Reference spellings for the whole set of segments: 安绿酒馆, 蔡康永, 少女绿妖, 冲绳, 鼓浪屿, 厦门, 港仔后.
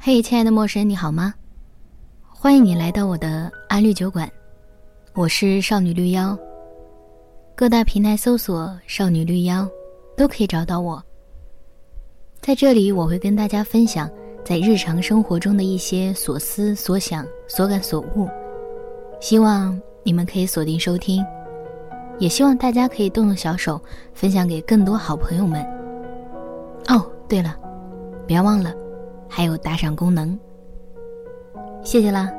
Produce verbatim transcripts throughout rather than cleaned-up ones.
嘿、hey, 亲爱的陌生人，你好吗？欢迎你来到我的安绿酒馆，我是少女绿妖。各大平台搜索少女绿妖都可以找到我。在这里我会跟大家分享在日常生活中的一些所思所想所感所悟，希望你们可以锁定收听，也希望大家可以动动小手分享给更多好朋友们。哦对了，别忘了还有打赏功能，谢谢啦。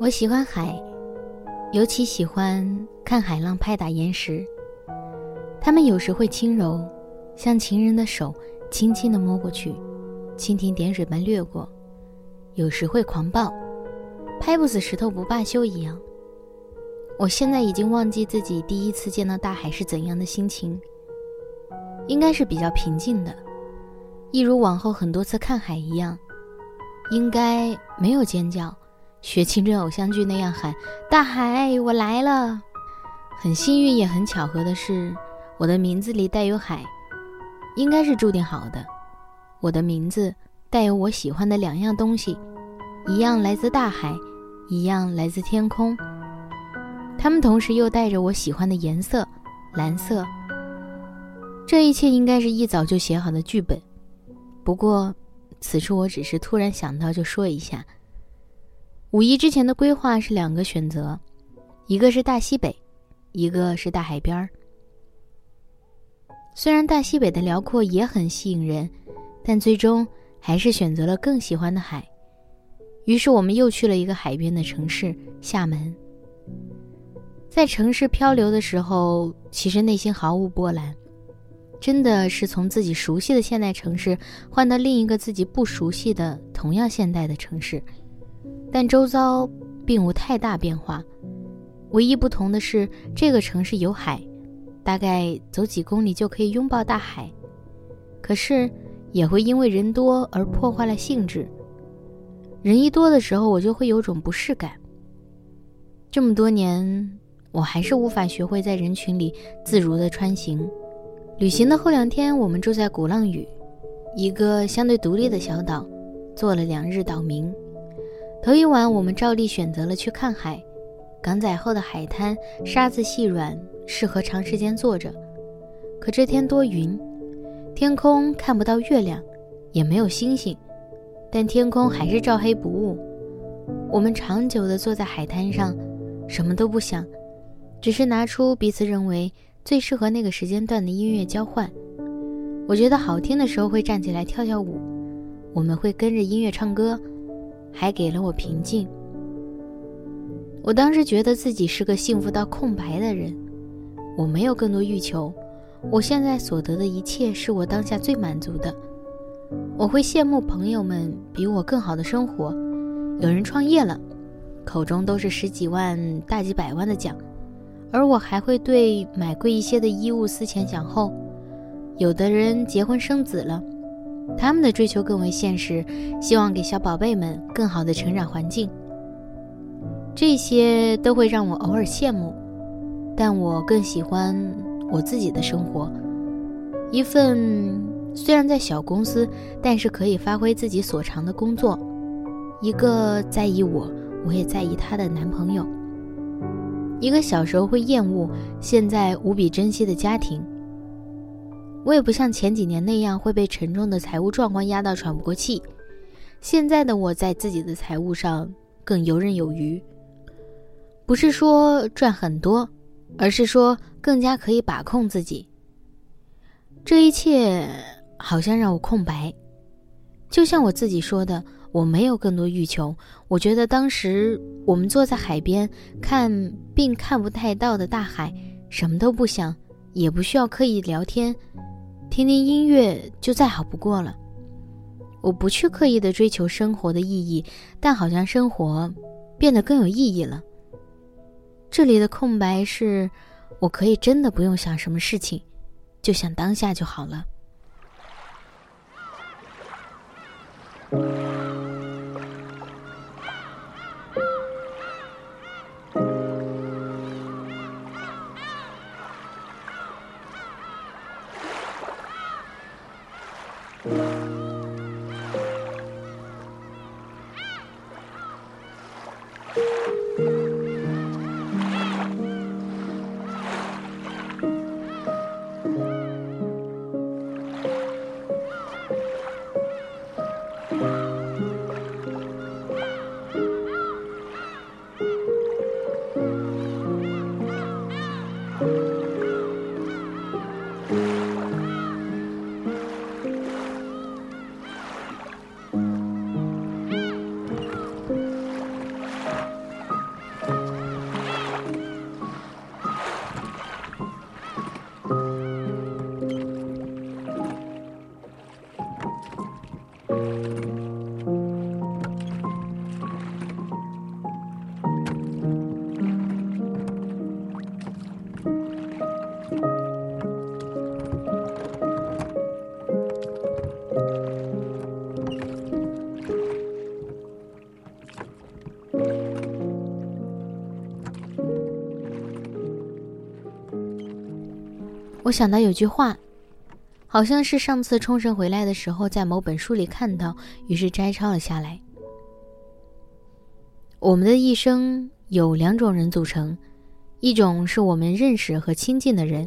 我喜欢海，尤其喜欢看海浪拍打岩石，它们有时会轻柔，像情人的手轻轻地摸过去，蜻蜓点水般掠过，有时会狂暴，拍不死石头不罢休一样。我现在已经忘记自己第一次见到大海是怎样的心情，应该是比较平静的，一如往后很多次看海一样，应该没有尖叫，学青春偶像剧那样喊大海我来了。很幸运也很巧合的是，我的名字里带有海，应该是注定好的。我的名字带有我喜欢的两样东西，一样来自大海，一样来自天空，它们同时又带着我喜欢的颜色，蓝色。这一切应该是一早就写好的剧本，不过此处我只是突然想到就说一下。五一之前的规划是两个选择，一个是大西北，一个是大海边儿。虽然大西北的辽阔也很吸引人，但最终还是选择了更喜欢的海。于是我们又去了一个海边的城市厦门。在城市漂流的时候，其实内心毫无波澜，真的是从自己熟悉的现代城市换到另一个自己不熟悉的同样现代的城市，但周遭并无太大变化，唯一不同的是这个城市有海，大概走几公里就可以拥抱大海，可是也会因为人多而破坏了兴致。人一多的时候我就会有种不适感，这么多年我还是无法学会在人群里自如的穿行。旅行的后两天，我们住在鼓浪屿，一个相对独立的小岛，做了两日岛民。头一晚我们照例选择了去看海，港仔后的海滩沙子细软，适合长时间坐着。可这天多云，天空看不到月亮，也没有星星，但天空还是照黑不误。我们长久地坐在海滩上，什么都不想，只是拿出彼此认为最适合那个时间段的音乐交换。我觉得好听的时候会站起来跳跳舞，我们会跟着音乐唱歌，还给了我平静。我当时觉得自己是个幸福到空白的人，我没有更多欲求，我现在所得的一切是我当下最满足的。我会羡慕朋友们比我更好的生活，有人创业了，口中都是十几万大几百万的奖，而我还会对买贵一些的衣物思前想后。有的人结婚生子了，他们的追求更为现实，希望给小宝贝们更好的成长环境。这些都会让我偶尔羡慕，但我更喜欢我自己的生活，一份虽然在小公司，但是可以发挥自己所长的工作，一个在意我，我也在意他的男朋友，一个小时候会厌恶，现在无比珍惜的家庭。我也不像前几年那样会被沉重的财务状况压到喘不过气，现在的我在自己的财务上更游刃有余，不是说赚很多，而是说更加可以把控自己。这一切好像让我空白，就像我自己说的，我没有更多欲求。我觉得当时我们坐在海边看并看不太到的大海，什么都不想，也不需要刻意聊天，听听音乐就再好不过了。我不去刻意的追求生活的意义，但好像生活变得更有意义了。这里的空白是我可以真的不用想什么事情，就想当下就好了。我想到有句话，好像是上次冲绳回来的时候在某本书里看到，于是摘抄了下来。我们的一生有两种人组成，一种是我们认识和亲近的人，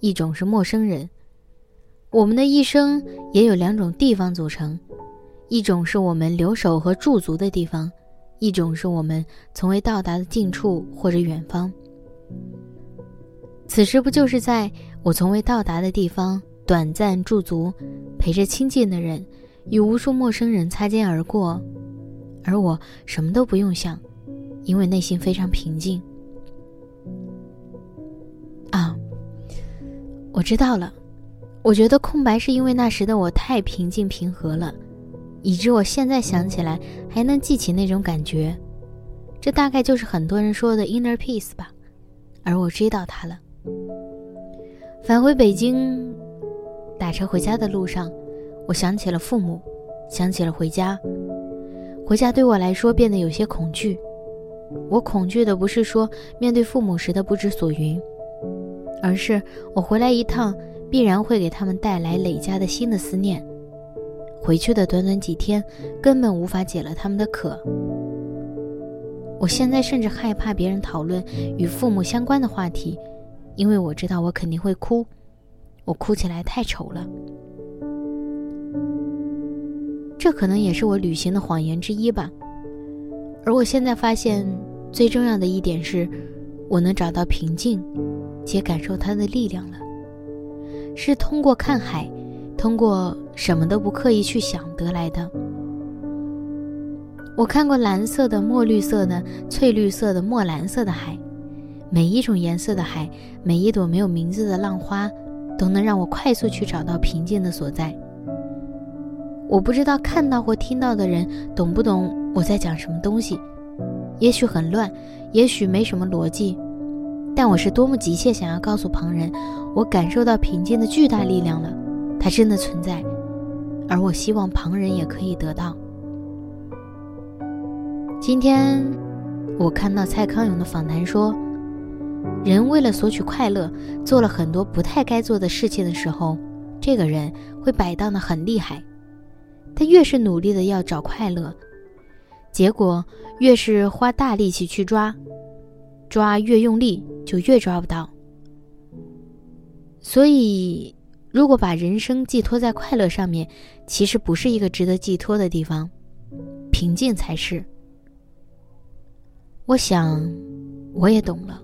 一种是陌生人。我们的一生也有两种地方组成，一种是我们留守和驻足的地方，一种是我们从未到达的近处或者远方。此时不就是在我从未到达的地方短暂驻足，陪着亲近的人，与无数陌生人擦肩而过，而我什么都不用想，因为内心非常平静。啊，我知道了，我觉得空白是因为那时的我太平静平和了，以致我现在想起来还能记起那种感觉。这大概就是很多人说的 inner peace 吧，而我知道它了。返回北京，打车回家的路上，我想起了父母，想起了回家。回家对我来说变得有些恐惧，我恐惧的不是说面对父母时的不知所云，而是我回来一趟必然会给他们带来累加的新的思念。回去的短短几天根本无法解了他们的渴。我现在甚至害怕别人讨论与父母相关的话题，因为我知道我肯定会哭，我哭起来太丑了。这可能也是我旅行的谎言之一吧。而我现在发现最重要的一点是，我能找到平静且感受它的力量了，是通过看海，通过什么都不刻意去想得来的。我看过蓝色的、墨绿色的、翠绿色的、墨蓝色的海，每一种颜色的海，每一朵没有名字的浪花，都能让我快速去找到平静的所在。我不知道看到或听到的人懂不懂我在讲什么东西，也许很乱，也许没什么逻辑，但我是多么急切想要告诉旁人，我感受到平静的巨大力量了，它真的存在，而我希望旁人也可以得到。今天我看到蔡康永的访谈说，人为了索取快乐做了很多不太该做的事情的时候，这个人会摆荡得很厉害，他越是努力的要找快乐，结果越是花大力气去抓，抓越用力就越抓不到。所以如果把人生寄托在快乐上面，其实不是一个值得寄托的地方，平静才是。我想我也懂了。